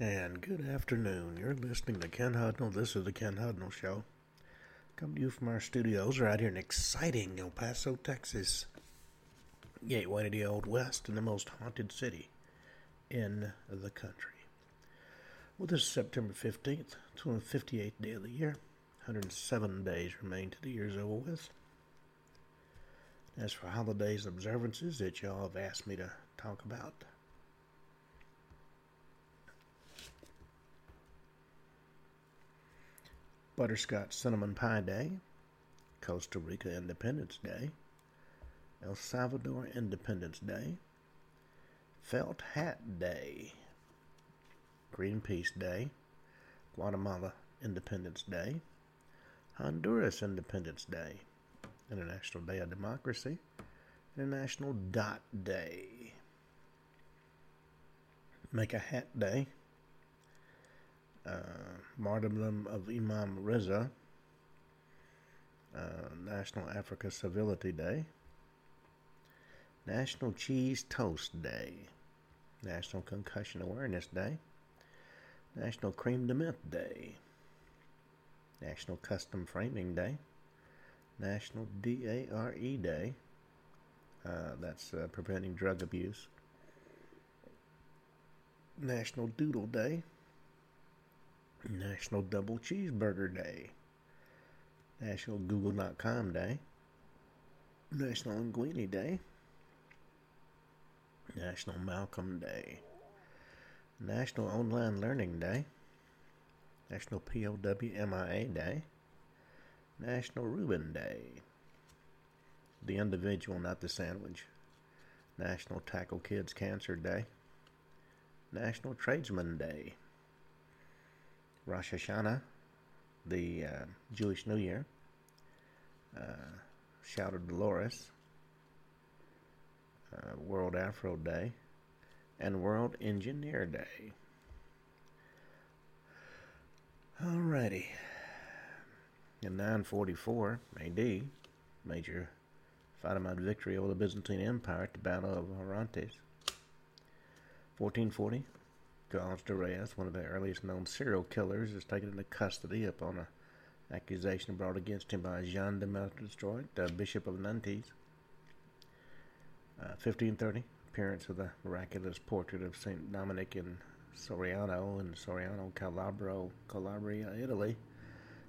And good afternoon. You're listening to Ken Hudnall. This is the Ken Hudnall Show. Come to you from our studios right here in exciting El Paso, Texas. Gateway to the Old West and the most haunted city in the country. Well, this is September 15th, 258th day of the year. 107 days remain to the year's over with. As for holidays and observances that y'all have asked me to talk about, Butterscotch Cinnamon Pie Day, Costa Rica Independence Day, El Salvador Independence Day, Felt Hat Day, Greenpeace Day, Guatemala Independence Day, Honduras Independence Day, International Day of Democracy, International Dot Day, Make a Hat Day, Martyrdom of Imam Riza, National Africa Civility Day, National Cheese Toast Day, National Concussion Awareness Day, National Cream de Mint Day, National Custom Framing Day, National DARE Day, that's Preventing Drug Abuse, National Doodle Day, National Double Cheeseburger Day, National Google.com Day, National Linguini Day, National Malcolm Day, National Online Learning Day, National POWMIA Day, National Reuben Day, the individual, not the sandwich, National Tackle Kids Cancer Day, National Tradesman Day, Rosh Hashanah, the Jewish New Year, Shout of Dolores, World Afro Day, and World Engineer Day. Alrighty. In 944 AD, Major Fatimid victory over the Byzantine Empire at the Battle of Orantes. 1440, Charles de Reyes, one of the earliest known serial killers, is taken into custody upon an accusation brought against him by Jean de Malestroit, the Bishop of Nantes. 1530, appearance of the miraculous portrait of Saint Dominic in Soriano Calabro, Calabria, Italy,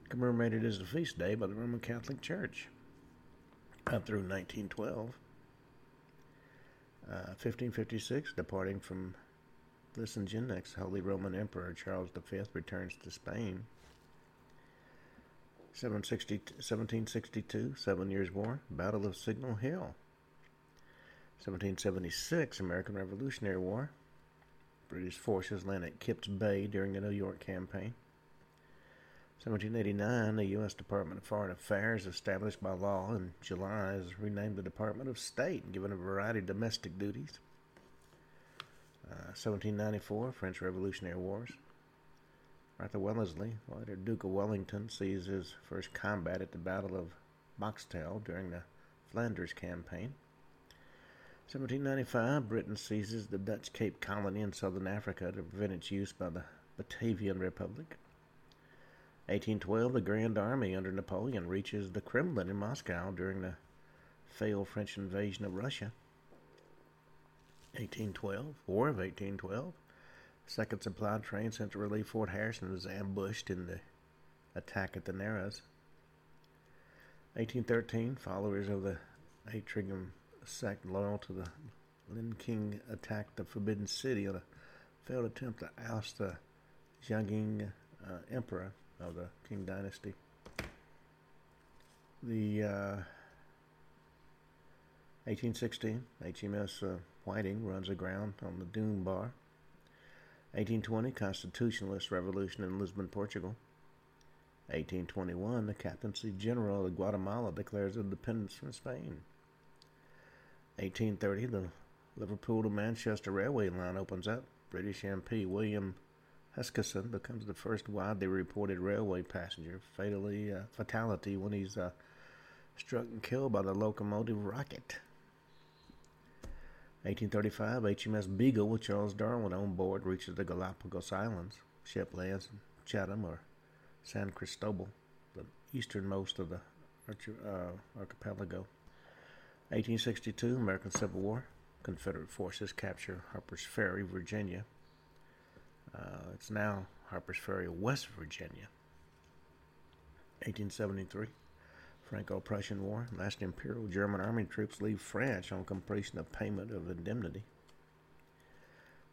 commemorated as a feast day by the Roman Catholic Church up through 1912. 1556, departing from Lissingen, ex-Holy Roman Emperor Charles V returns to Spain. 1762, 7 Years' War, Battle of Signal Hill. 1776, American Revolutionary War. British forces land at Kips Bay during the New York campaign. 1789, the U.S. Department of Foreign Affairs, established by law in July, is renamed the Department of State and given a variety of domestic duties. 1794, French Revolutionary Wars. Arthur Wellesley, later Duke of Wellington, sees his first combat at the Battle of Boxtel during the Flanders campaign. 1795, Britain seizes the Dutch Cape Colony in southern Africa to prevent its use by the Batavian Republic. 1812, the Grand Army under Napoleon reaches the Kremlin in Moscow during the failed French invasion of Russia. 1812, War of 1812, second supply train sent to relieve Fort Harrison was ambushed in the attack at the Narrows. 1813, followers of the Eight Trigum sect loyal to the Lin King attacked the Forbidden City in a failed attempt to oust the Xiangying emperor of the Qing dynasty. The 1816 HMS Whiting runs aground on the Doom Bar. 1820 Constitutionalist Revolution in Lisbon, Portugal. 1821 the Captaincy General of Guatemala declares independence from Spain. 1830, the Liverpool to Manchester railway line opens up. British MP William Huskisson becomes the first widely reported railway passenger fatality when he's struck and killed by the locomotive rocket. 1835, HMS Beagle with Charles Darwin on board reaches the Galapagos Islands. Ship lands in Chatham or San Cristobal, the easternmost of the archipelago. 1862, American Civil War. Confederate forces capture Harper's Ferry, Virginia. It's now Harper's Ferry, West Virginia. 1873, Franco-Prussian War. Last Imperial German Army troops leave France on completion of payment of indemnity.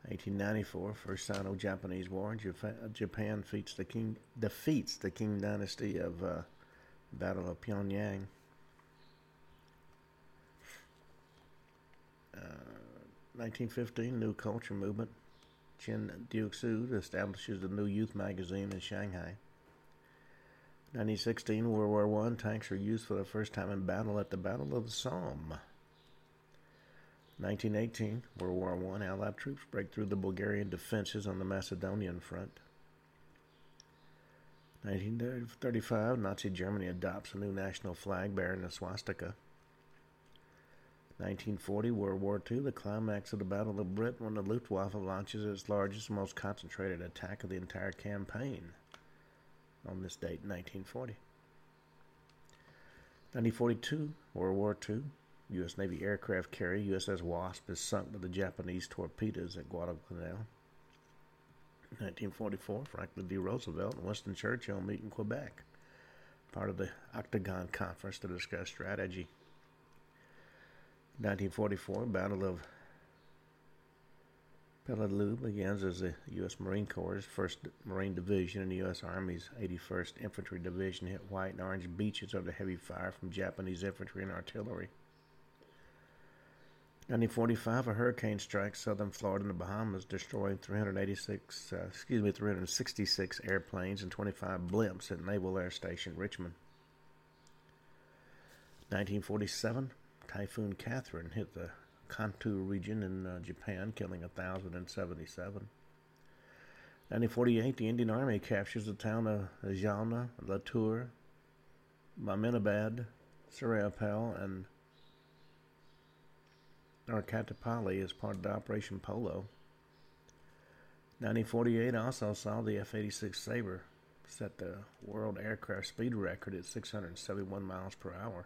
1894, First Sino-Japanese War. Japan defeats the Qing Dynasty of Battle of Pyongyang. 1915, New Culture Movement. Chen Duxiu establishes the New Youth Magazine in Shanghai. 1916, World War I, tanks are used for the first time in battle at the Battle of the Somme. 1918, World War I, Allied troops break through the Bulgarian defenses on the Macedonian front. 1935, Nazi Germany adopts a new national flag bearing a swastika. 1940, World War II, the climax of the Battle of Britain when the Luftwaffe launches its largest, most concentrated attack of the entire campaign on this date, 1940. 1942, World War II, U.S. Navy aircraft carrier USS Wasp is sunk by the Japanese torpedoes at Guadalcanal. 1944, Franklin D. Roosevelt and Winston Churchill meet in Quebec, part of the Octagon Conference to discuss strategy. 1944, Battle of Peleliu begins as the U.S. Marine Corps' 1st Marine Division and the U.S. Army's 81st Infantry Division hit white and orange beaches under heavy fire from Japanese infantry and artillery. 1945, a hurricane strikes southern Florida and the Bahamas, destroying 366 airplanes and 25 blimps at Naval Air Station Richmond. 1947, Typhoon Catherine hit the Kanto region in Japan, killing 1,077. 1948, the Indian Army captures the town of Jaulna, Latour, Maimunabad, Suriapal, and Narkatapali as part of the Operation Polo. 1948 also saw the F-86 Sabre set the world aircraft speed record at 671 miles per hour.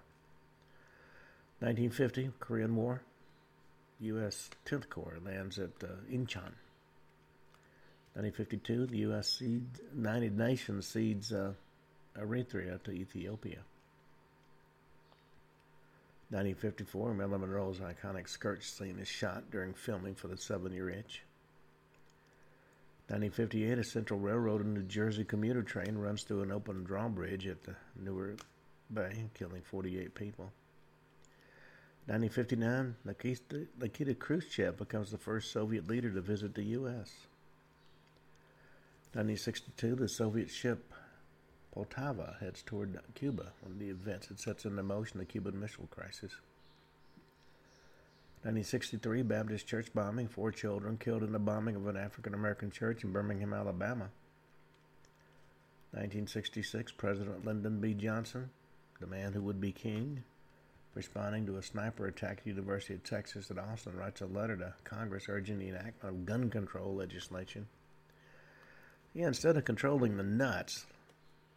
1950, Korean War. U.S. 10th Corps lands at Incheon. 1952, the United Nations cedes Eritrea to Ethiopia. 1954, Marilyn Monroe's iconic skirt scene is shot during filming for The Seven-Year Itch. 1958, a Central Railroad and New Jersey commuter train runs through an open drawbridge at the Newark Bay, killing 48 people. 1959, Nikita Khrushchev becomes the first Soviet leader to visit the U.S. 1962, the Soviet ship Poltava heads toward Cuba. One of the events that sets into motion the Cuban Missile Crisis. 1963, Baptist church bombing. 4 children killed in the bombing of an African-American church in Birmingham, Alabama. 1966, President Lyndon B. Johnson, the man who would be king, responding to a sniper attack at the University of Texas at Austin, writes a letter to Congress urging the enactment of gun control legislation. Yeah, instead of controlling the nuts,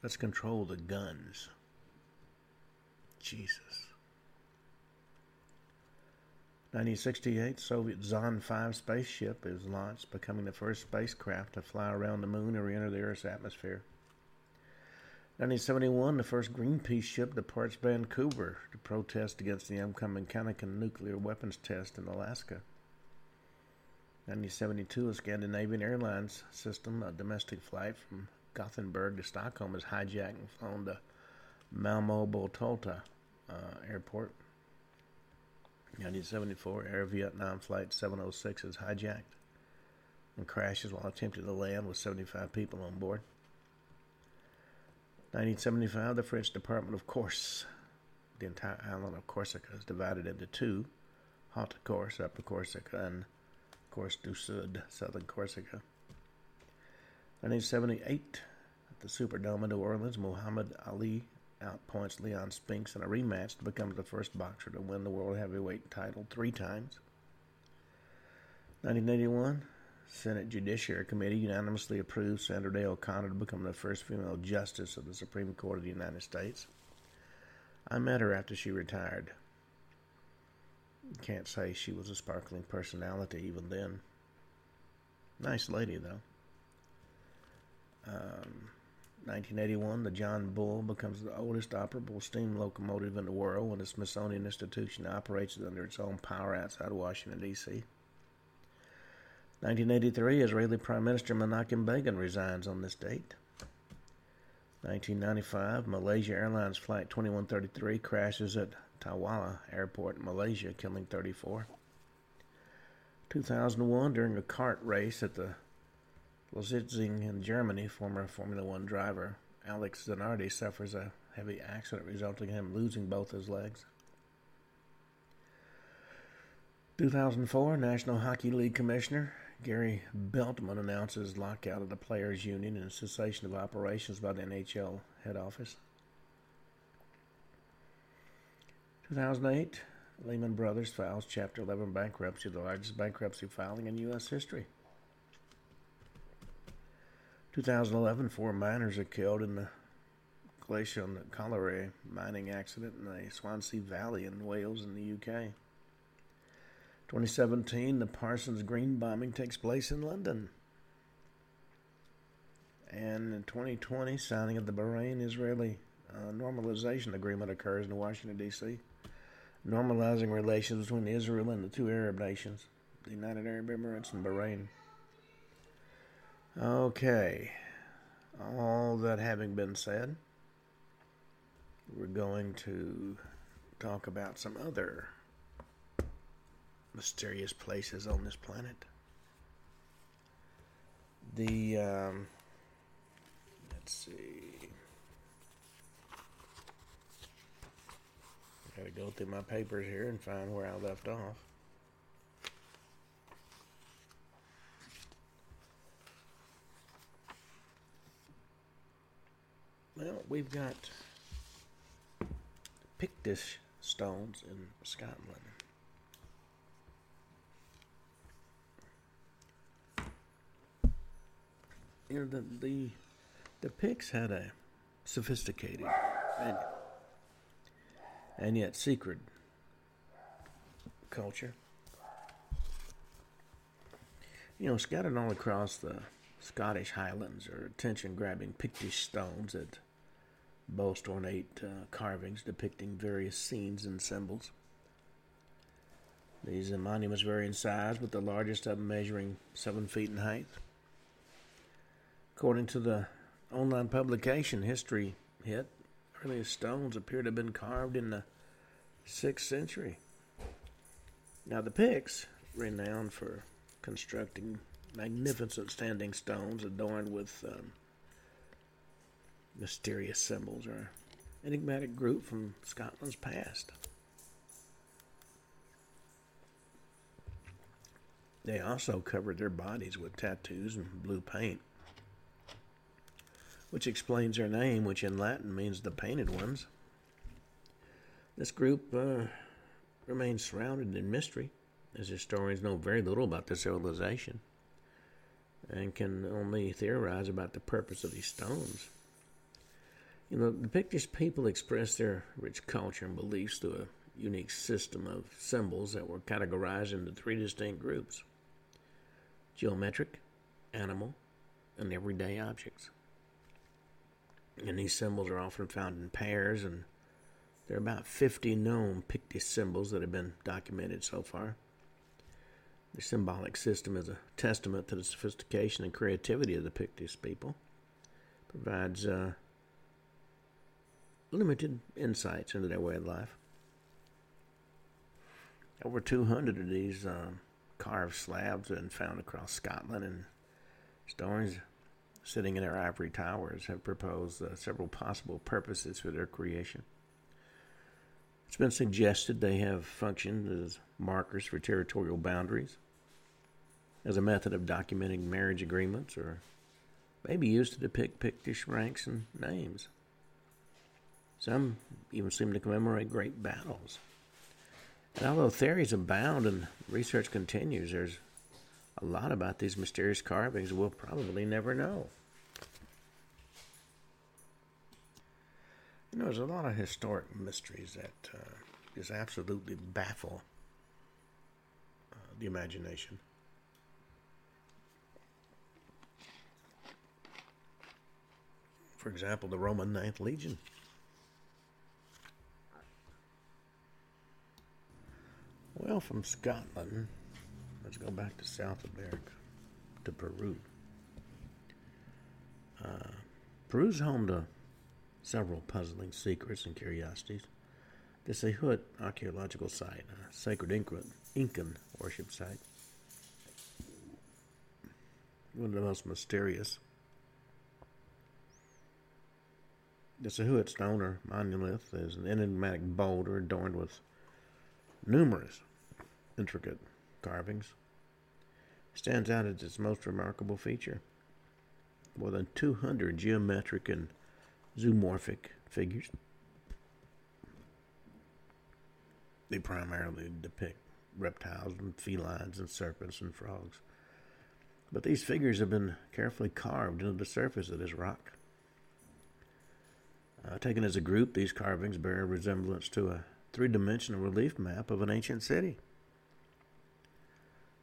let's control the guns. Jesus. 1968, Soviet Zond-5 spaceship is launched, becoming the first spacecraft to fly around the moon or re-enter the Earth's atmosphere. 1971, the first Greenpeace ship departs Vancouver to protest against the upcoming Kanakan nuclear weapons test in Alaska. 1972, a Scandinavian Airlines system, a domestic flight from Gothenburg to Stockholm, is hijacked and flown to Malmö Boltolta Airport. 1974, Air Vietnam Flight 706 is hijacked and crashes while attempting to land with 75 people on board. 1975, the French Department of Corse, the entire island of Corsica, is divided into 2, Haute Corse, Upper Corsica, and Corse du Sud, Southern Corsica. 1978, at the Superdome in New Orleans, Muhammad Ali outpoints Leon Spinks in a rematch to become the first boxer to win the World Heavyweight title 3 times. 1981, Senate Judiciary Committee unanimously approved Sandra Day O'Connor to become the first female justice of the Supreme Court of the United States. I met her after she retired. Can't say she was a sparkling personality even then. Nice lady, though. 1981, the John Bull becomes the oldest operable steam locomotive in the world when the Smithsonian Institution operates it under its own power outside Washington, D.C. 1983, Israeli Prime Minister Menachem Begin resigns on this date. 1995, Malaysia Airlines Flight 2133 crashes at Tawala Airport, Malaysia, killing 34. 2001, during a kart race at the Lausitzing in Germany, former Formula One driver Alex Zanardi suffers a heavy accident, resulting in him losing both his legs. 2004, National Hockey League Commissioner Gary Beltman announces lockout of the Players Union and cessation of operations by the NHL head office. 2008, Lehman Brothers files Chapter 11 bankruptcy, the largest bankruptcy filing in U.S. history. 2011, four miners are killed in the Glacial and Colliery mining accident in the Swansea Valley in Wales in the UK. 2017, the Parsons Green bombing takes place in London. And in 2020, signing of the Bahrain-Israeli normalization agreement occurs in Washington, D.C., normalizing relations between Israel and the two Arab nations, the United Arab Emirates and Bahrain. Okay, all that having been said, we're going to talk about some other mysterious places on this planet. The, let's see, I gotta go through my papers here and find where I left off. Well, we've got Pictish stones in Scotland. You know, the Picts had a sophisticated and yet secret culture. You know, scattered all across the Scottish Highlands are attention-grabbing Pictish stones that boast ornate carvings depicting various scenes and symbols. These monuments vary in size, with the largest of them measuring 7 feet in height. According to the online publication History Hit, earliest stones appear to have been carved in the 6th century. Now, the Picts, renowned for constructing magnificent standing stones adorned with mysterious symbols, are an enigmatic group from Scotland's past. They also covered their bodies with tattoos and blue paint, which explains their name, which in Latin means the painted ones. This group remains shrouded in mystery, as historians know very little about their civilization and can only theorize about the purpose of these stones. You know, the Pictish people expressed their rich culture and beliefs through a unique system of symbols that were categorized into three distinct groups: geometric, animal, and everyday objects. And these symbols are often found in pairs, and there are about 50 known Pictish symbols that have been documented so far. The symbolic system is a testament to the sophistication and creativity of the Pictish people. It provides limited insights into their way of life. Over 200 of these carved slabs have been found across Scotland, and historians sitting in their ivory towers have proposed several possible purposes for their creation. It's been suggested they have functioned as markers for territorial boundaries, as a method of documenting marriage agreements, or maybe used to depict Pictish ranks and names. Some even seem to commemorate great battles. And although theories abound and research continues, there's a lot about these mysterious carvings we'll probably never know. You know, there's a lot of historic mysteries that just absolutely baffle the imagination. For example, the Roman Ninth Legion. Well, from Scotland, let's go back to South America, to Peru. Peru's home to several puzzling secrets and curiosities. The Sihuat archaeological site, a sacred Incan worship site, one of the most mysterious. The Sihuat stone or monolith is an enigmatic boulder adorned with numerous intricate carvings. It stands out as its most remarkable feature. More than 200 geometric and zoomorphic figures. They primarily depict reptiles and felines and serpents and frogs. But these figures have been carefully carved into the surface of this rock. Taken as a group, these carvings bear a resemblance to a three-dimensional relief map of an ancient city.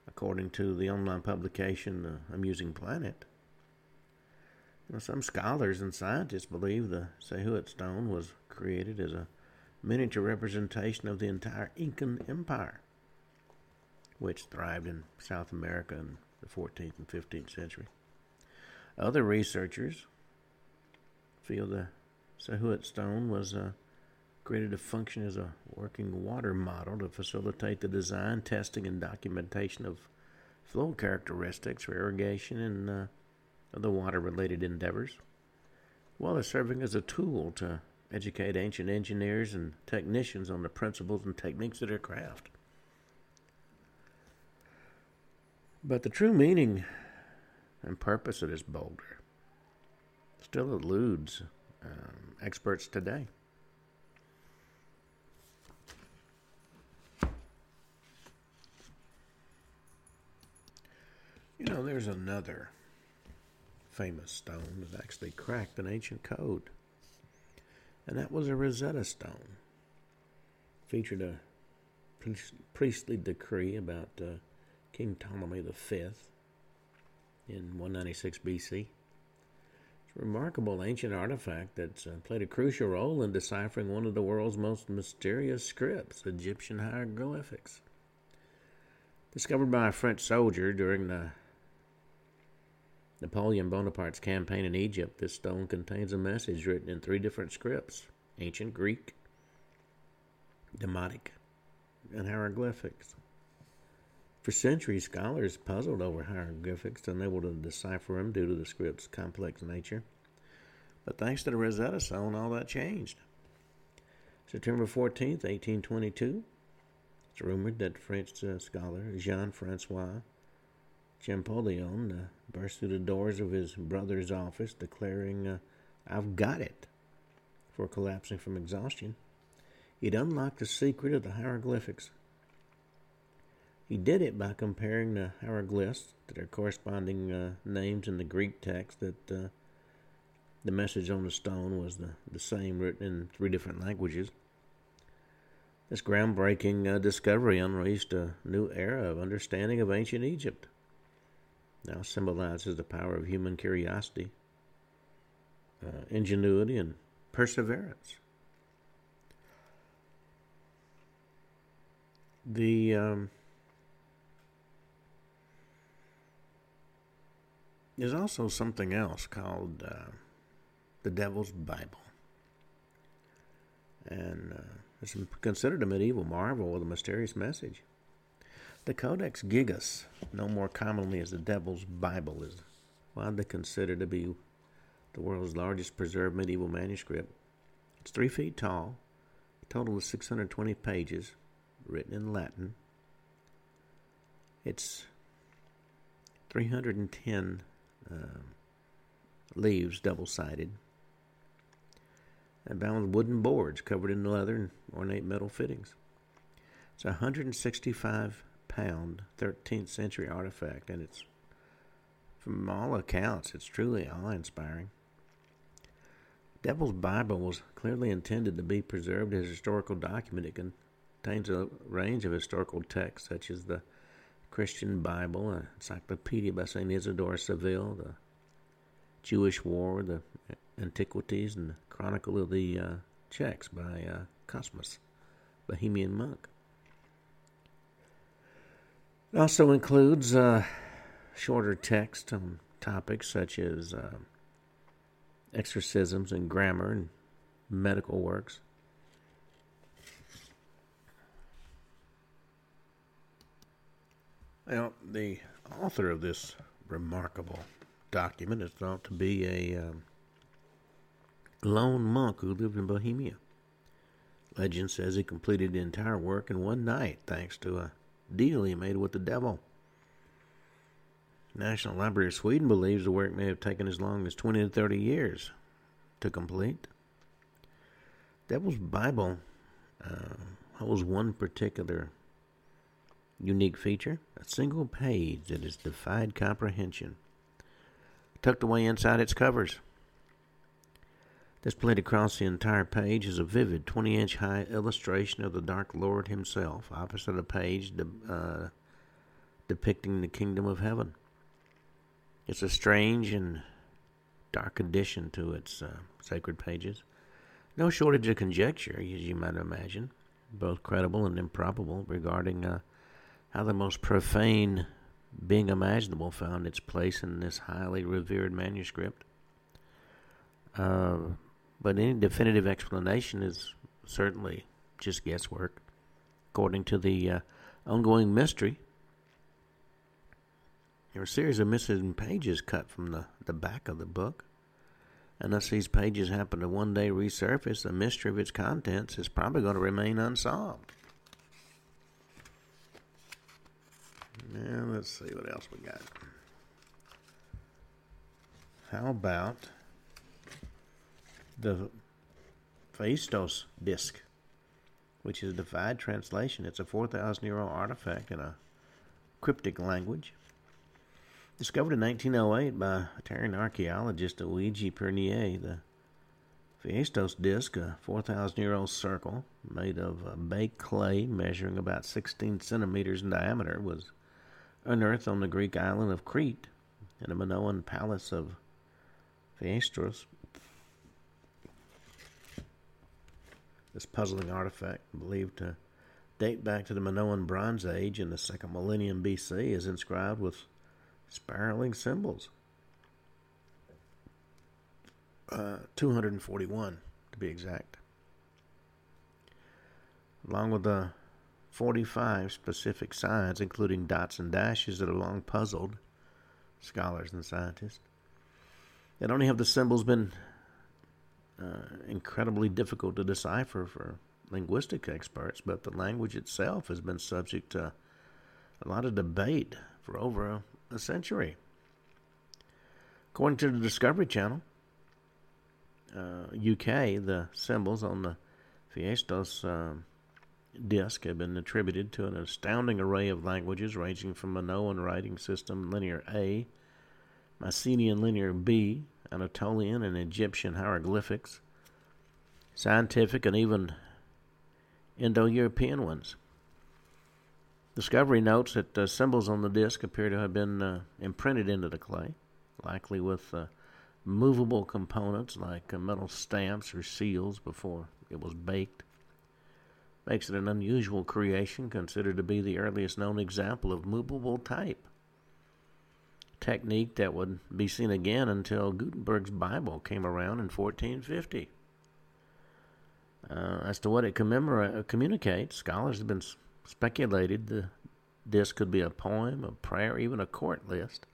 According to the online publication Amusing Planet, some scholars and scientists believe the Sihuat stone was created as a miniature representation of the entire Incan Empire, which thrived in South America in the 14th and 15th century. Other researchers feel the Sihuat stone was created to function as a working water model to facilitate the design, testing, and documentation of flow characteristics for irrigation and other water-related endeavors, while it's serving as a tool to educate ancient engineers and technicians on the principles and techniques of their craft. But the true meaning and purpose of this boulder still eludes experts today. You know, there's another famous stone that actually cracked an ancient code, and that was a Rosetta Stone. Featured a priestly decree about King Ptolemy V in 196 BC. It's a remarkable ancient artifact that's played a crucial role in deciphering one of the world's most mysterious scripts, Egyptian hieroglyphics. Discovered by a French soldier during the Napoleon Bonaparte's campaign in Egypt, this stone contains a message written in three different scripts: ancient Greek, Demotic, and hieroglyphics. For centuries, scholars puzzled over hieroglyphics, unable to decipher them due to the script's complex nature. But thanks to the Rosetta Stone, all that changed. September 14th, 1822, it's rumored that French scholar Jean-Francois Champollion burst through the doors of his brother's office, declaring, "I've got it," for collapsing from exhaustion. He'd unlocked the secret of the hieroglyphics. He did it by comparing the hieroglyphs to their corresponding names in the Greek text, that the message on the stone was the same, written in three different languages. This groundbreaking discovery unleashed a new era of understanding of ancient Egypt. Now symbolizes the power of human curiosity, ingenuity, and perseverance. There's also something else called the Devil's Bible, and it's considered a medieval marvel with a mysterious message. The Codex Gigas, known more commonly as the Devil's Bible, is widely considered to be the world's largest preserved medieval manuscript. It's 3 feet tall, a total of 620 pages, written in Latin. It's 310 leaves, double-sided, and bound with wooden boards covered in leather and ornate metal fittings. It's 165 £1,000, 13th century artifact, and it's, from all accounts, it's truly awe-inspiring. Devil's Bible was clearly intended to be preserved as a historical document. It contains a range of historical texts, such as the Christian Bible, an encyclopedia by St. Isidore of Seville, the Jewish War, the Antiquities, and the Chronicle of the Czechs by Cosmas, Bohemian monk. It also includes shorter text on topics such as exorcisms and grammar and medical works. Now, the author of this remarkable document is thought to be a lone monk who lived in Bohemia. Legend says he completed the entire work in one night thanks to a deal he made with the devil. The National Library of Sweden believes the work may have taken as long as 20 to 30 years to complete. Devil's Bible holds one particular unique feature, a single page that has defied comprehension, tucked away inside its covers. Displayed across the entire page is a vivid 20-inch high illustration of the Dark Lord himself, opposite a page depicting the Kingdom of Heaven. It's a strange and dark addition to its sacred pages. No shortage of conjecture, as you might imagine, both credible and improbable, regarding how the most profane being imaginable found its place in this highly revered manuscript. But any definitive explanation is certainly just guesswork, according to the ongoing mystery. There are a series of missing pages cut from the back of the book. Unless these pages happen to one day resurface, the mystery of its contents is probably going to remain unsolved. Now, let's see what else we got. How about the Phaistos disc, which is a defied translation. It's a 4,000-year-old artifact in a cryptic language. Discovered in 1908 by Italian archaeologist Luigi Pernier, the Phaistos disc, a 4,000-year-old circle made of baked clay measuring about 16 centimeters in diameter, was unearthed on the Greek island of Crete in a Minoan palace of Phaistos. This puzzling artifact, believed to date back to the Minoan Bronze Age in the 2nd millennium BC, is inscribed with spiraling symbols. 241, to be exact. Along with the 45 specific signs, including dots and dashes that have long puzzled scholars and scientists. Not only have the symbols been incredibly difficult to decipher for linguistic experts, but the language itself has been subject to a lot of debate for over a century. According to the Discovery Channel, UK, the symbols on the Phaistos disc have been attributed to an astounding array of languages ranging from Minoan writing system Linear A, Mycenaean Linear B, Anatolian and Egyptian hieroglyphics, scientific, and even Indo-European ones. Discovery notes that symbols on the disc appear to have been imprinted into the clay, likely with movable components like metal stamps or seals before it was baked. Makes it an unusual creation, considered to be the earliest known example of movable type. Technique that would be seen again until Gutenberg's Bible came around in 1450. As to what it communicates, scholars have been speculated the disc could be a poem, a prayer, even a court list.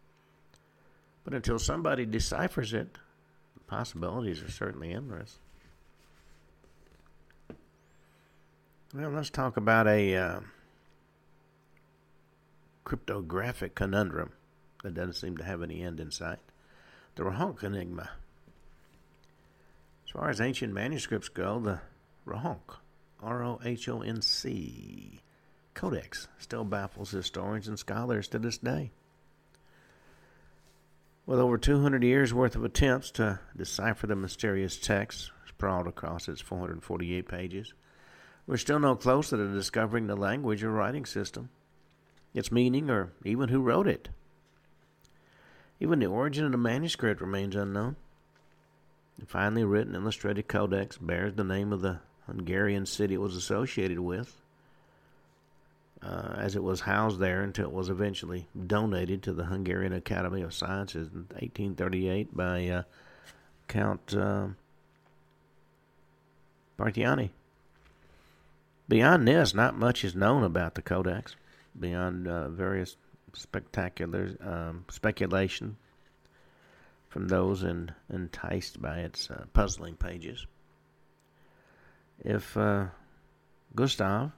But until somebody deciphers it, the possibilities are certainly endless. Well, let's talk about a cryptographic conundrum that doesn't seem to have any end in sight. The Rohonk Enigma. As far as ancient manuscripts go, the Rohonk, R-O-H-O-N-C, codex still baffles historians and scholars to this day. With over 200 years' worth of attempts to decipher the mysterious text sprawled across its 448 pages, we're still no closer to discovering the language or writing system, its meaning, or even who wrote it. Even the origin of the manuscript remains unknown. The finely written illustrated codex bears the name of the Hungarian city it was associated with, as it was housed there until it was eventually donated to the Hungarian Academy of Sciences in 1838 by Count Bartiani. Beyond this, not much is known about the codex, beyond various spectacular speculation from those enticed by its puzzling pages. If Gustav,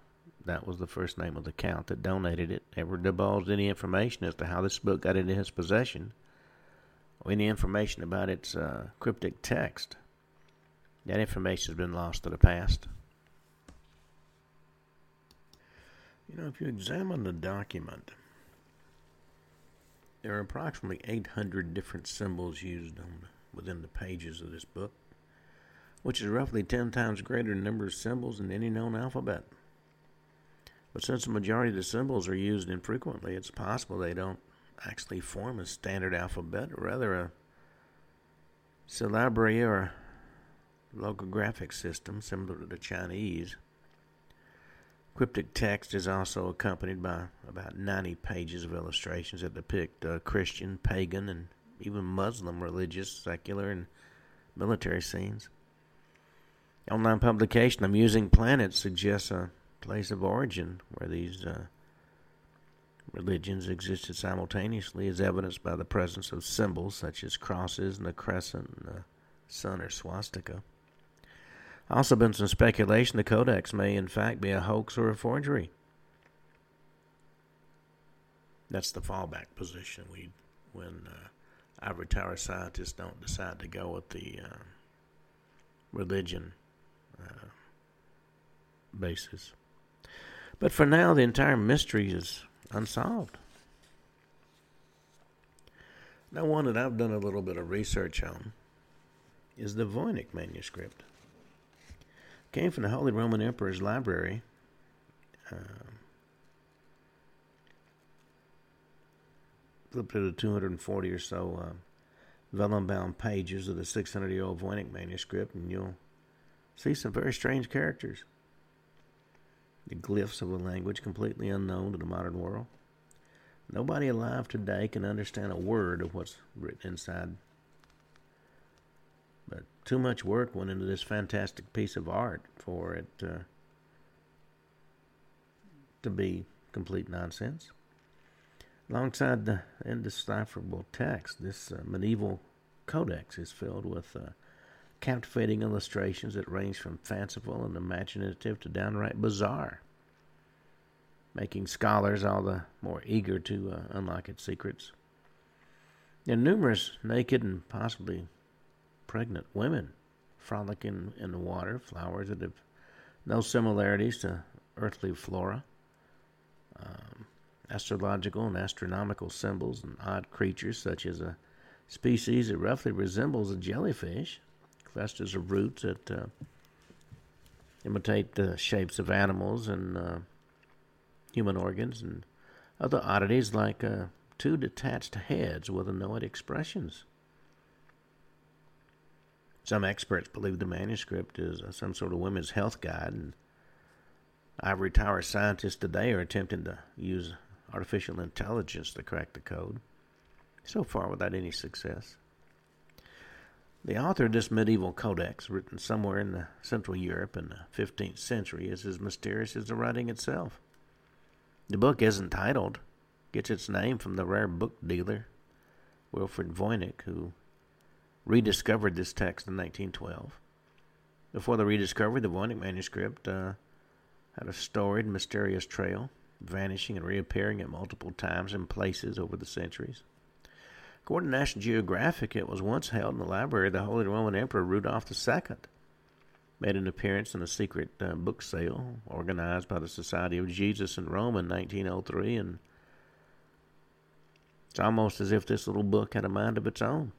that was the first name of the count that donated it, ever divulged any information as to how this book got into his possession, or any information about its cryptic text, that information has been lost to the past. You know, if you examine the document, there are approximately 800 different symbols used within the pages of this book, which is roughly 10 times greater the number of symbols in any known alphabet. But since the majority of the symbols are used infrequently, it's possible they don't actually form a standard alphabet, or rather a syllabary or logographic system similar to the Chinese. Cryptic text is also accompanied by about 90 pages of illustrations that depict Christian, pagan, and even Muslim religious, secular, and military scenes. The online publication, I'm Using Planets, suggests a place of origin where these religions existed simultaneously, as evidenced by the presence of symbols such as crosses and the crescent and the sun or swastika. Also been some speculation the codex may in fact be a hoax or a forgery. That's the fallback position when ivory tower scientists don't decide to go with the religion basis. But for now, the entire mystery is unsolved. Now, one that I've done a little bit of research on is the Voynich manuscript. Came from the Holy Roman Emperor's library. Flipped to the 240 or so vellum-bound pages of the 600-year-old Voynich manuscript, and you'll see some very strange characters. The glyphs of a language completely unknown to the modern world. Nobody alive today can understand a word of what's written inside. But too much work went into this fantastic piece of art for it to be complete nonsense. Alongside the indecipherable text, this medieval codex is filled with captivating illustrations that range from fanciful and imaginative to downright bizarre, making scholars all the more eager to unlock its secrets. There are numerous naked and possibly pregnant women frolicking in the water, flowers that have no similarities to earthly flora, astrological and astronomical symbols, and odd creatures such as a species that roughly resembles a jellyfish, clusters of roots that imitate the shapes of animals and human organs, and other oddities like two detached heads with annoyed expressions. Some experts believe the manuscript is some sort of women's health guide, and ivory tower scientists today are attempting to use artificial intelligence to crack the code, so far without any success. The author of this medieval codex, written somewhere in Central Europe in the 15th century, is as mysterious as the writing itself. The book isn't titled, gets its name from the rare book dealer, Wilfred Voynich, who rediscovered this text in 1912. Before the rediscovery, the Voynich manuscript had a storied, mysterious trail, vanishing and reappearing at multiple times and places over the centuries. According to National Geographic, it was once held in the library of the Holy Roman Emperor Rudolph II. made an appearance in a secret book sale organized by the Society of Jesus in Rome in 1903, and it's almost as if this little book had a mind of its own.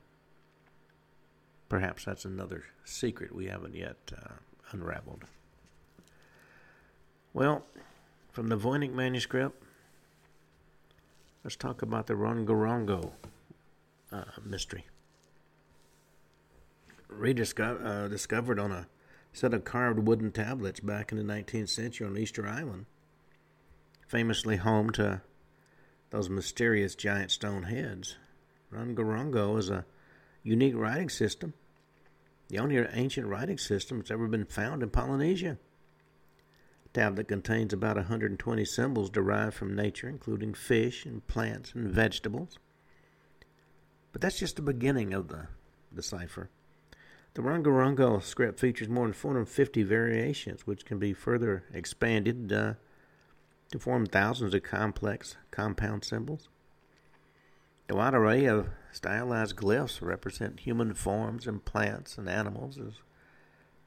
Perhaps that's another secret we haven't yet unraveled. Well, from the Voynich manuscript, let's talk about the Rongorongo mystery. Rediscovered on a set of carved wooden tablets back in the 19th century on Easter Island, famously home to those mysterious giant stone heads. Rongorongo is a unique writing system, the only ancient writing system that's ever been found in Polynesia. The tablet contains about 120 symbols derived from nature, including fish and plants and vegetables. But that's just the beginning of the cipher. The Rongorongo script features more than 450 variations, which can be further expanded to form thousands of complex compound symbols. The wide array of stylized glyphs represent human forms and plants and animals, as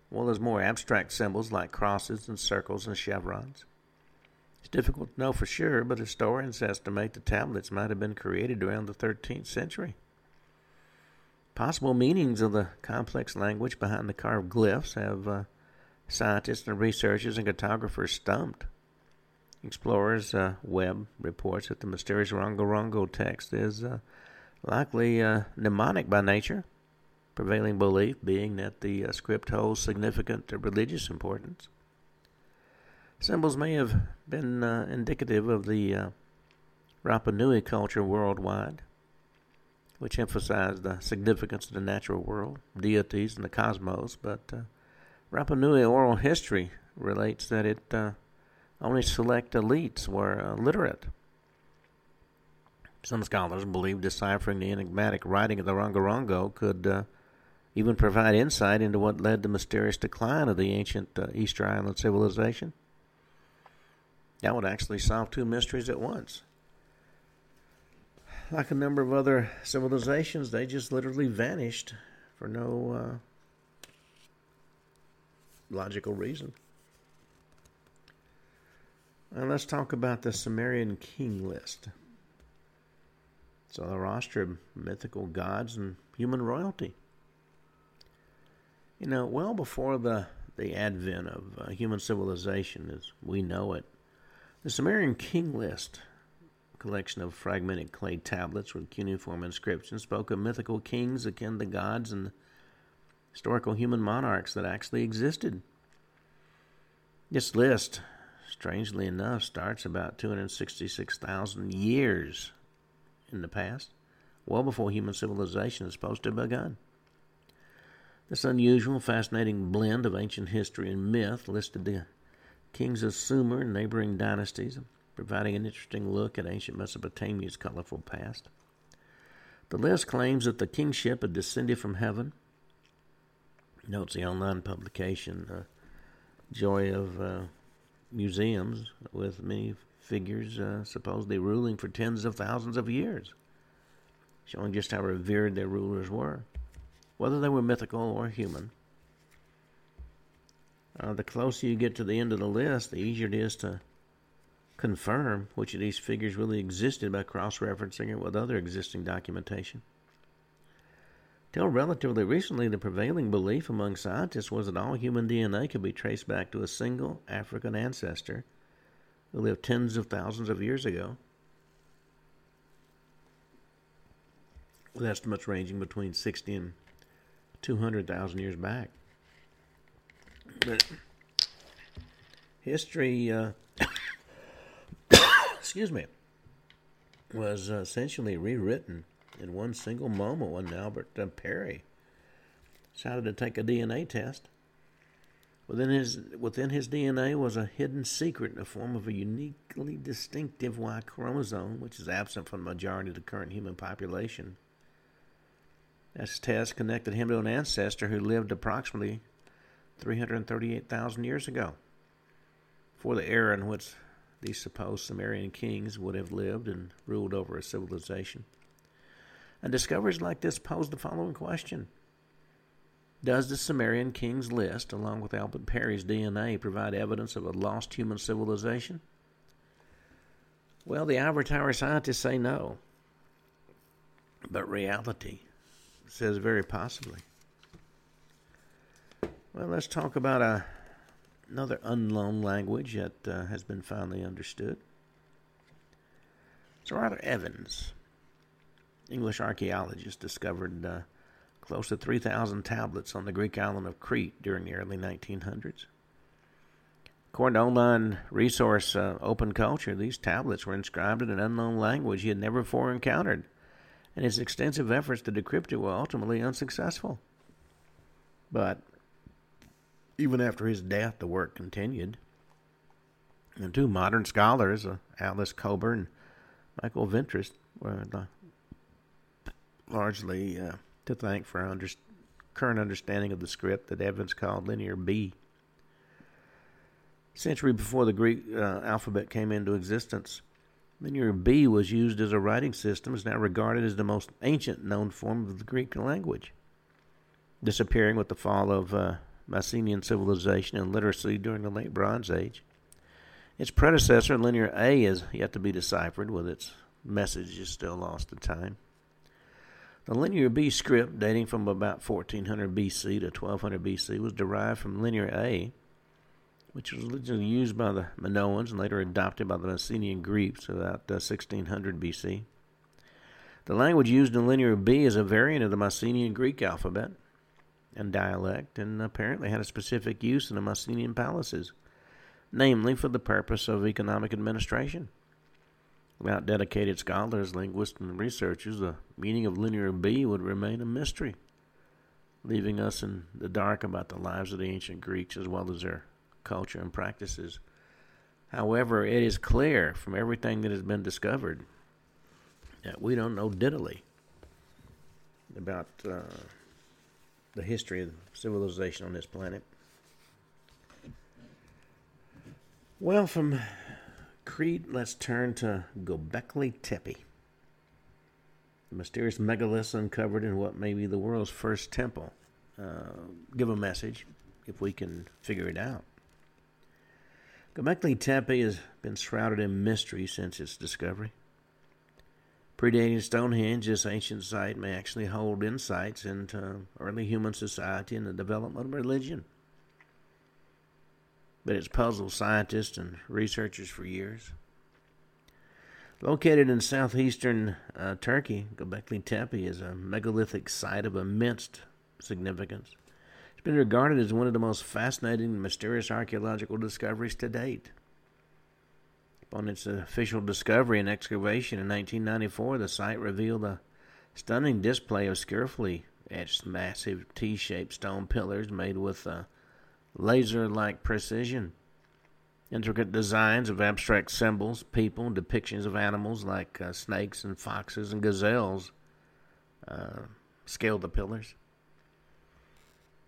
well as more abstract symbols like crosses and circles and chevrons. It's difficult to know for sure, but historians estimate the tablets might have been created around the 13th century. Possible meanings of the complex language behind the carved glyphs have scientists and researchers and cartographers stumped. Explorers Webb reports that the mysterious Rongorongo text is likely mnemonic by nature, prevailing belief being that the script holds significant religious importance. Symbols may have been indicative of the Rapa Nui culture worldwide, which emphasized the significance of the natural world, deities, and the cosmos, but Rapa Nui oral history relates that it only select elites were literate. Some scholars believe deciphering the enigmatic writing of the Rongorongo could even provide insight into what led to the mysterious decline of the ancient Easter Island civilization. That would actually solve two mysteries at once. Like a number of other civilizations, they just literally vanished for no logical reason. Now let's talk about the Sumerian king list. So the roster of mythical gods and human royalty. You know, well before the advent of human civilization as we know it, the Sumerian king list, collection of fragmented clay tablets with cuneiform inscriptions, spoke of mythical kings akin to gods and historical human monarchs that actually existed. This list, strangely enough, starts about 266,000 years in the past, well before human civilization is supposed to have begun. This unusual, fascinating blend of ancient history and myth listed the kings of Sumer and neighboring dynasties, providing an interesting look at ancient Mesopotamia's colorful past. The list claims that the kingship had descended from heaven. Notes the online publication, Joy of Museums, with many figures supposedly ruling for tens of thousands of years, showing just how revered their rulers were, whether they were mythical or human. The closer you get to the end of the list, the easier it is to confirm which of these figures really existed by cross-referencing it with other existing documentation. Till relatively recently, the prevailing belief among scientists was that all human DNA could be traced back to a single African ancestor who lived tens of thousands of years ago, with estimates ranging between 60 and 200,000 years back. But history was essentially rewritten in one single moment when Albert Perry decided to take a DNA test. Within his DNA was a hidden secret in the form of a uniquely distinctive Y chromosome, which is absent from the majority of the current human population. This test connected him to an ancestor who lived approximately 338,000 years ago, before the era in which these supposed Sumerian kings would have lived and ruled over a civilization. And discoveries like this pose the following question. Does the Sumerian king's list, along with Albert Perry's DNA, provide evidence of a lost human civilization? Well, the ivory tower scientists say no. But reality says very possibly. Well, let's talk about another unknown language that has been finally understood. Sir Arthur Evans, English archaeologist, discovered close to 3,000 tablets on the Greek island of Crete during the early 1900s. According to online resource Open Culture, these tablets were inscribed in an unknown language he had never before encountered, and his extensive efforts to decrypt it were ultimately unsuccessful. But even after his death, the work continued. And two modern scholars, Atlas Coburn and Michael Ventris, were largely to thank for our current understanding of the script that Evans called Linear B. A century before the Greek alphabet came into existence, Linear B was used as a writing system, is now regarded as the most ancient known form of the Greek language, disappearing with the fall of Mycenaean civilization and literacy during the Late Bronze Age. Its predecessor, Linear A, is yet to be deciphered, with its message is still lost to time. The Linear B script, dating from about 1400 BC to 1200 BC, was derived from Linear A, which was originally used by the Minoans and later adopted by the Mycenaean Greeks about 1600 BC. The language used in Linear B is a variant of the Mycenaean Greek alphabet and dialect, and apparently had a specific use in the Mycenaean palaces, namely for the purpose of economic administration. Without dedicated scholars, linguists, and researchers, the meaning of Linear B would remain a mystery, leaving us in the dark about the lives of the ancient Greeks as well as their culture and practices. However, it is clear from everything that has been discovered that we don't know diddly about the history of civilization on this planet. Well, from Crete, let's turn to Göbekli Tepe, the mysterious megalith uncovered in what may be the world's first temple. Give a message if we can figure it out. Göbekli Tepe has been shrouded in mystery since its discovery. Predating Stonehenge, this ancient site may actually hold insights into early human society and the development of religion. But it's puzzled scientists and researchers for years. Located in southeastern Turkey, Göbekli Tepe is a megalithic site of immense significance. It's been regarded as one of the most fascinating and mysterious archaeological discoveries to date. Upon its official discovery and excavation in 1994, the site revealed a stunning display of skillfully etched massive T-shaped stone pillars made with laser-like precision. Intricate designs of abstract symbols, people, and depictions of animals like snakes and foxes and gazelles scale the pillars.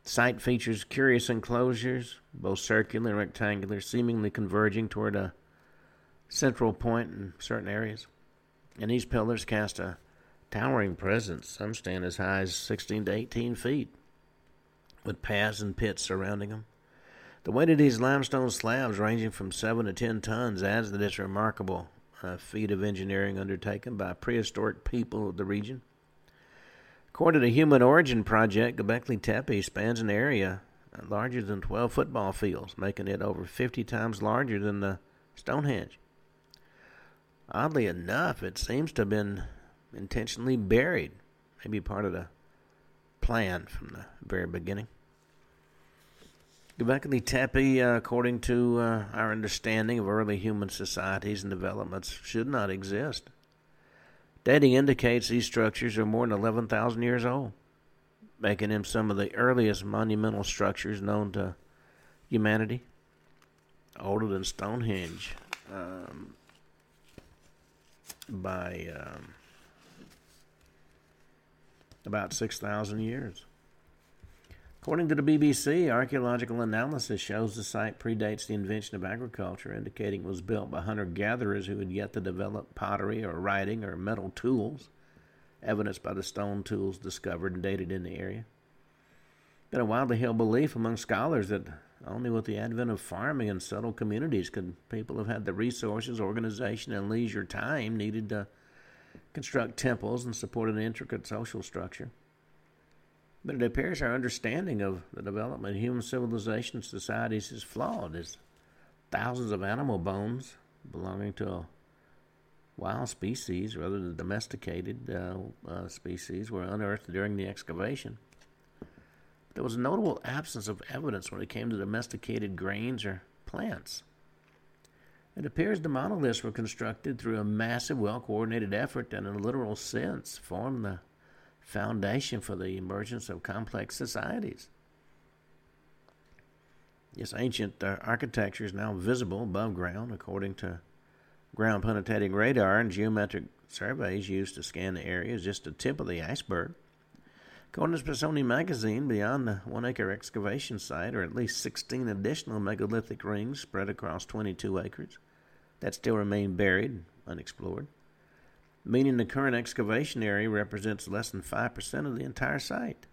The site features curious enclosures, both circular and rectangular, seemingly converging toward a central point in certain areas. And these pillars cast a towering presence. Some stand as high as 16 to 18 feet, with paths and pits surrounding them. The weight of these limestone slabs, ranging from 7 to 10 tons, adds to this remarkable feat of engineering undertaken by prehistoric people of the region. According to the Human Origin Project, Göbekli Tepe spans an area larger than 12 football fields, making it over 50 times larger than the Stonehenge. Oddly enough, it seems to have been intentionally buried, maybe part of the plan from the very beginning. Göbekli Tepe, according to our understanding of early human societies and developments, should not exist. Dating indicates these structures are more than 11,000 years old, making them some of the earliest monumental structures known to humanity, older than Stonehenge by about 6,000 years. According to the BBC, archaeological analysis shows the site predates the invention of agriculture, indicating it was built by hunter-gatherers who had yet to develop pottery or writing or metal tools, evidenced by the stone tools discovered and dated in the area. got a widely held belief among scholars that only with the advent of farming and settled communities could people have had the resources, organization, and leisure time needed to construct temples and support an intricate social structure. But it appears our understanding of the development of human civilization and societies is flawed, as thousands of animal bones belonging to a wild species rather than domesticated species were unearthed during the excavation. There was a notable absence of evidence when it came to domesticated grains or plants. It appears the monoliths were constructed through a massive, well-coordinated effort and, in a literal sense, formed the foundation for the emergence of complex societies. This ancient architecture is now visible above ground, according to ground penetrating radar and geometric surveys used to scan the area is just the tip of the iceberg. According to Smithsonian Magazine, beyond the 1-acre excavation site are at least 16 additional megalithic rings spread across 22 acres that still remain buried, unexplored, meaning the current excavation area represents less than 5% of the entire site.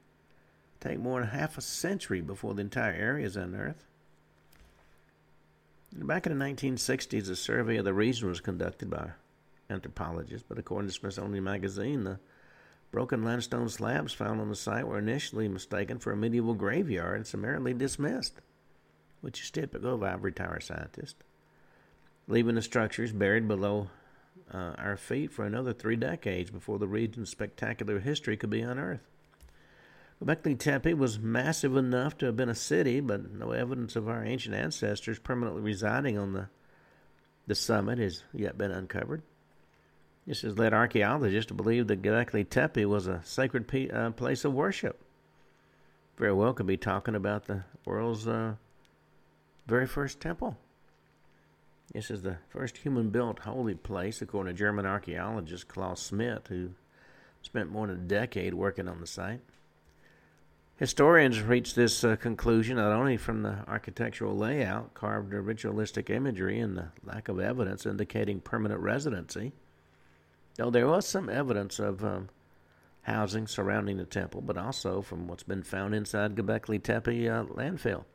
It'll take more than half a century before the entire area is unearthed. Back in the 1960s, a survey of the region was conducted by anthropologists, but according to Smithsonian Magazine, the broken limestone slabs found on the site were initially mistaken for a medieval graveyard and summarily dismissed, which is typical of ivory tower scientists, leaving the structures buried below our feet for another 3 decades before the region's spectacular history could be unearthed. Göbekli Tepe was massive enough to have been a city, but no evidence of our ancient ancestors permanently residing on the summit has yet been uncovered. This has led archaeologists to believe that Göbekli Tepe was a sacred place of worship. Very well could be talking about the world's very first temple. This is the first human-built holy place, according to German archaeologist Klaus Schmidt, who spent more than a decade working on the site. Historians reached this conclusion not only from the architectural layout, carved ritualistic imagery, and the lack of evidence indicating permanent residency, though there was some evidence of housing surrounding the temple, but also from what's been found inside Göbekli Tepe landfill.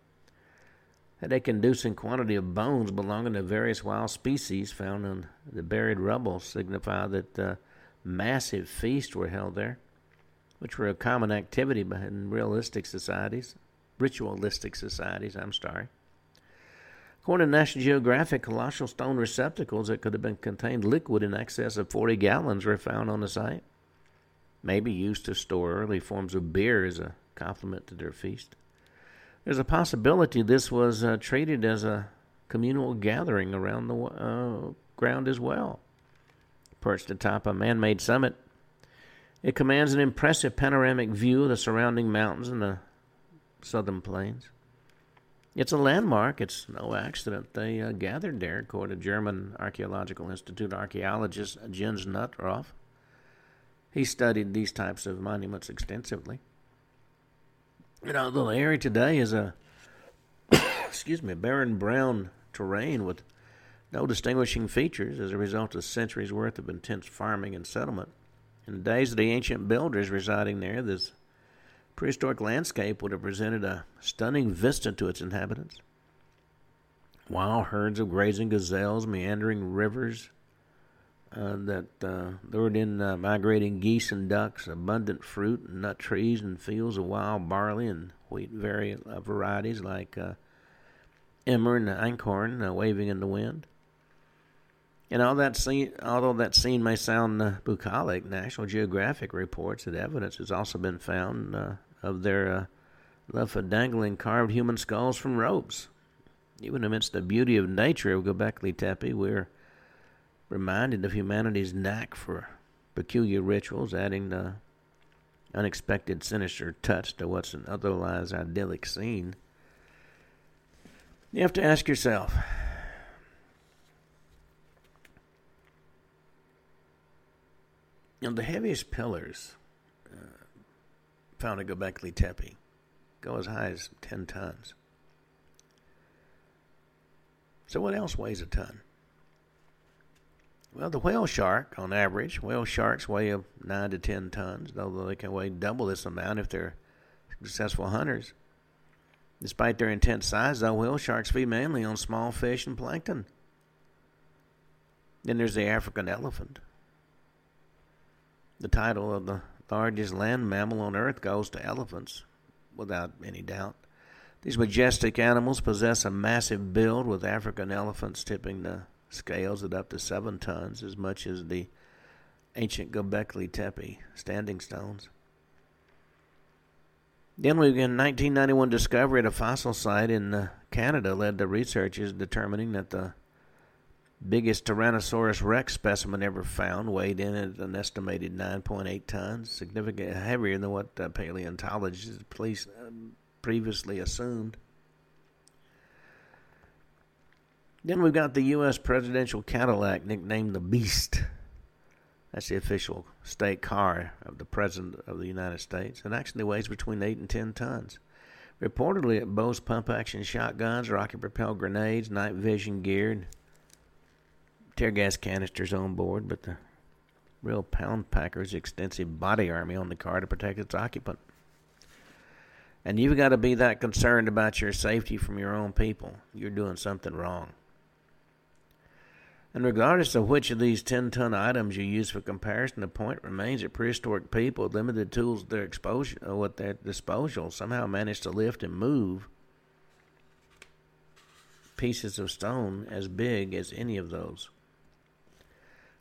Had a conducing quantity of bones belonging to various wild species found in the buried rubble signify that massive feasts were held there, which were a common activity in ritualistic societies. According to National Geographic, colossal stone receptacles that could have been contained liquid in excess of 40 gallons were found on the site, maybe used to store early forms of beer as a complement to their feast. There's a possibility this was treated as a communal gathering around the ground as well. Perched atop a man-made summit, it commands an impressive panoramic view of the surrounding mountains and the southern plains. It's a landmark. It's no accident they gathered there, according to German Archaeological Institute archaeologist Jens Nutthoff. He studied these types of monuments extensively. Although the area today is a barren brown terrain with no distinguishing features as a result of centuries' worth of intense farming and settlement, in the days of the ancient builders residing there, this prehistoric landscape would have presented a stunning vista to its inhabitants. Wild herds of grazing gazelles, meandering rivers that lured in migrating geese and ducks, abundant fruit and nut trees and fields of wild barley and wheat varieties like emmer and einkorn waving in the wind. And although that scene may sound bucolic, National Geographic reports that evidence has also been found of their love for dangling carved human skulls from ropes. Even amidst the beauty of nature of Göbekli Tepe, we're reminded of humanity's knack for peculiar rituals, adding the unexpected sinister touch to what's an otherwise idyllic scene. You have to ask yourself, the heaviest pillars found at Göbekli Tepe go as high as 10 tons. So what else weighs a ton? Well, the whale shark, on average, whale sharks weigh 9 to 10 tons, although they can weigh double this amount if they're successful hunters. Despite their intense size, though, whale sharks feed mainly on small fish and plankton. Then there's the African elephant. The title of the largest land mammal on Earth goes to elephants, without any doubt. These majestic animals possess a massive build, with African elephants tipping the scales at up to 7 tons, as much as the ancient Göbekli Tepe standing stones. Then we began 1991 discovery at a fossil site in Canada led to researchers determining that the biggest Tyrannosaurus rex specimen ever found weighed in at an estimated 9.8 tons, significantly heavier than what paleontologists previously assumed. Then we've got the U.S. presidential Cadillac, nicknamed the Beast. That's the official state car of the President of the United States. It actually weighs between 8 and 10 tons. Reportedly, it boasts pump-action shotguns, rocket-propelled grenades, night vision gear, and tear gas canisters on board, but the real pound packer's extensive body army on the car to protect its occupant. And you've got to be that concerned about your safety from your own people. You're doing something wrong. And regardless of which of these 10-ton items you use for comparison, the point remains that prehistoric people, with limited tools at their disposal, somehow managed to lift and move pieces of stone as big as any of those,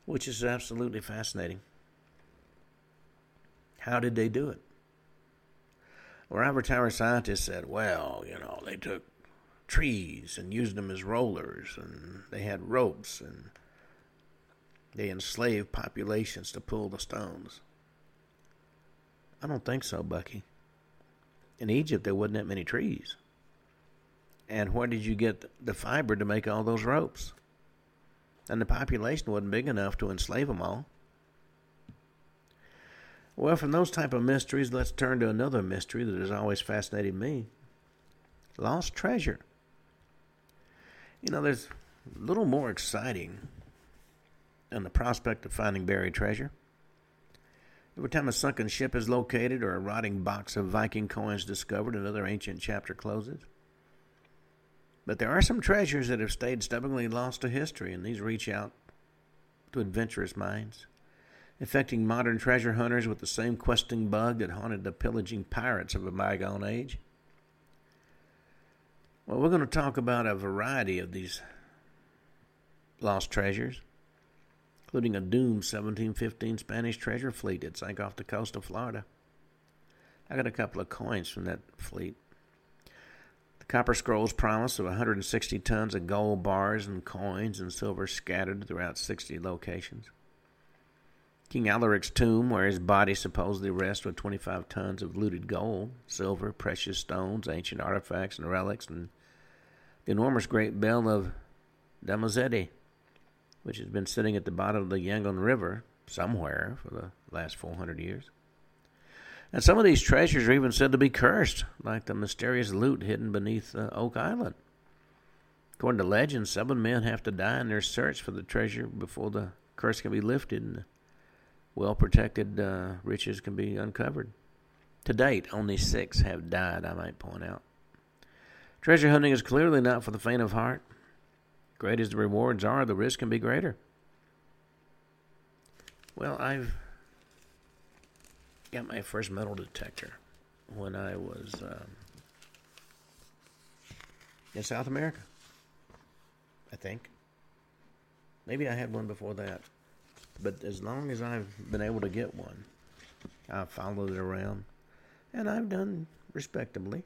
which is absolutely fascinating. How did they do it? Well, Robert Tower scientists said, well, you know, they took trees and used them as rollers, and they had ropes, and they enslaved populations to pull the stones. I don't think so, Bucky. In Egypt, there wasn't that many trees. And where did you get the fiber to make all those ropes? And the population wasn't big enough to enslave them all. Well, from those type of mysteries, let's turn to another mystery that has always fascinated me. Lost treasure. You know, there's a little more exciting than the prospect of finding buried treasure. Every time a sunken ship is located or a rotting box of Viking coins discovered, another ancient chapter closes. But there are some treasures that have stayed stubbornly lost to history, and these reach out to adventurous minds, affecting modern treasure hunters with the same questing bug that haunted the pillaging pirates of a bygone age. Well, we're going to talk about a variety of these lost treasures, including a doomed 1715 Spanish treasure fleet that sank off the coast of Florida. I got a couple of coins from that fleet. Copper scrolls promise of 160 tons of gold bars and coins and silver scattered throughout 60 locations. King Alaric's tomb, where his body supposedly rests with 25 tons of looted gold, silver, precious stones, ancient artifacts and relics, and the enormous great bell of Damazete, which has been sitting at the bottom of the Yangon River somewhere for the last 400 years. And some of these treasures are even said to be cursed, like the mysterious loot hidden beneath Oak Island. According to legend, 7 men have to die in their search for the treasure before the curse can be lifted and well-protected riches can be uncovered. To date, only 6 have died, I might point out. Treasure hunting is clearly not for the faint of heart. Great as the rewards are, the risk can be greater. Well, I've got my first metal detector when I was in South America, I think. Maybe I had one before that, but as long as I've been able to get one, I've followed it around, and I've done respectably.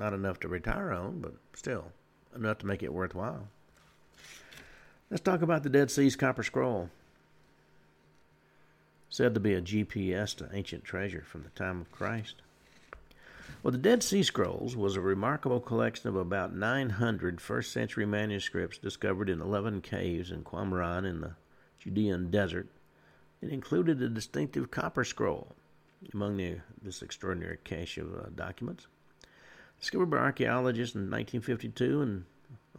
Not enough to retire on, but still enough to make it worthwhile. Let's talk about the Dead Sea's Copper Scroll, said to be a GPS to ancient treasure from the time of Christ. Well, the Dead Sea Scrolls was a remarkable collection of about 900 first-century manuscripts discovered in 11 caves in Qumran in the Judean desert. It included a distinctive copper scroll among this extraordinary cache of documents, discovered by archaeologists in 1952 and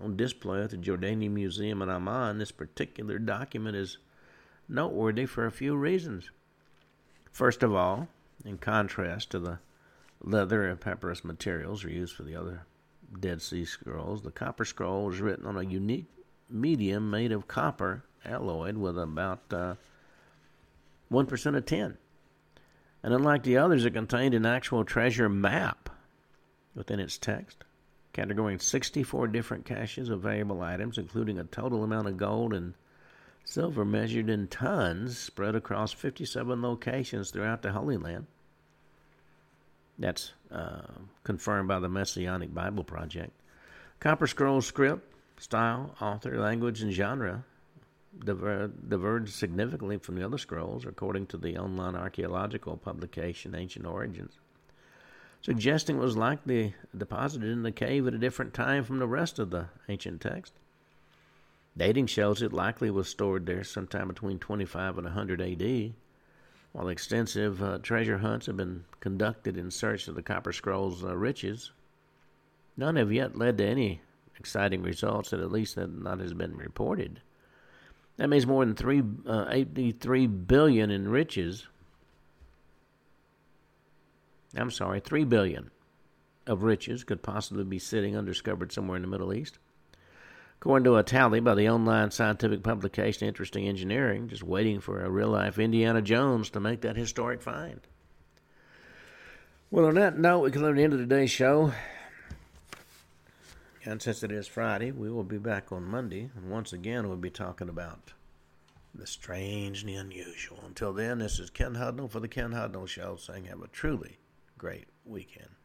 on display at the Jordanian Museum in Amman. This particular document is noteworthy for a few reasons. First of all, in contrast to the leather and papyrus materials used for the other Dead Sea Scrolls. The Copper Scroll was written on a unique medium made of copper alloyed with about 1% of tin. And unlike the others, it contained an actual treasure map within its text, categorizing 64 different caches of valuable items, including a total amount of gold and silver measured in tons spread across 57 locations throughout the Holy Land. That's confirmed by the Messianic Bible Project. Copper Scroll script, style, author, language, and genre diverged significantly from the other scrolls, according to the online archaeological publication Ancient Origins, suggesting it was likely deposited in the cave at a different time from the rest of the ancient text. Dating shows it likely was stored there sometime between 25 and 100 AD, while extensive treasure hunts have been conducted in search of the Copper Scroll's riches. None have yet led to any exciting results that at least that not has been reported. That means more than 83 billion in riches. I'm sorry, 3 billion of riches could possibly be sitting undiscovered somewhere in the Middle East. According to a tally by the online scientific publication Interesting Engineering, just waiting for a real-life Indiana Jones to make that historic find. Well, on that note, we come to the end of today's show. And since it is Friday, we will be back on Monday. And once again, we'll be talking about the strange and the unusual. Until then, this is Ken Hudnall for The Ken Hudnall Show, saying have a truly great weekend.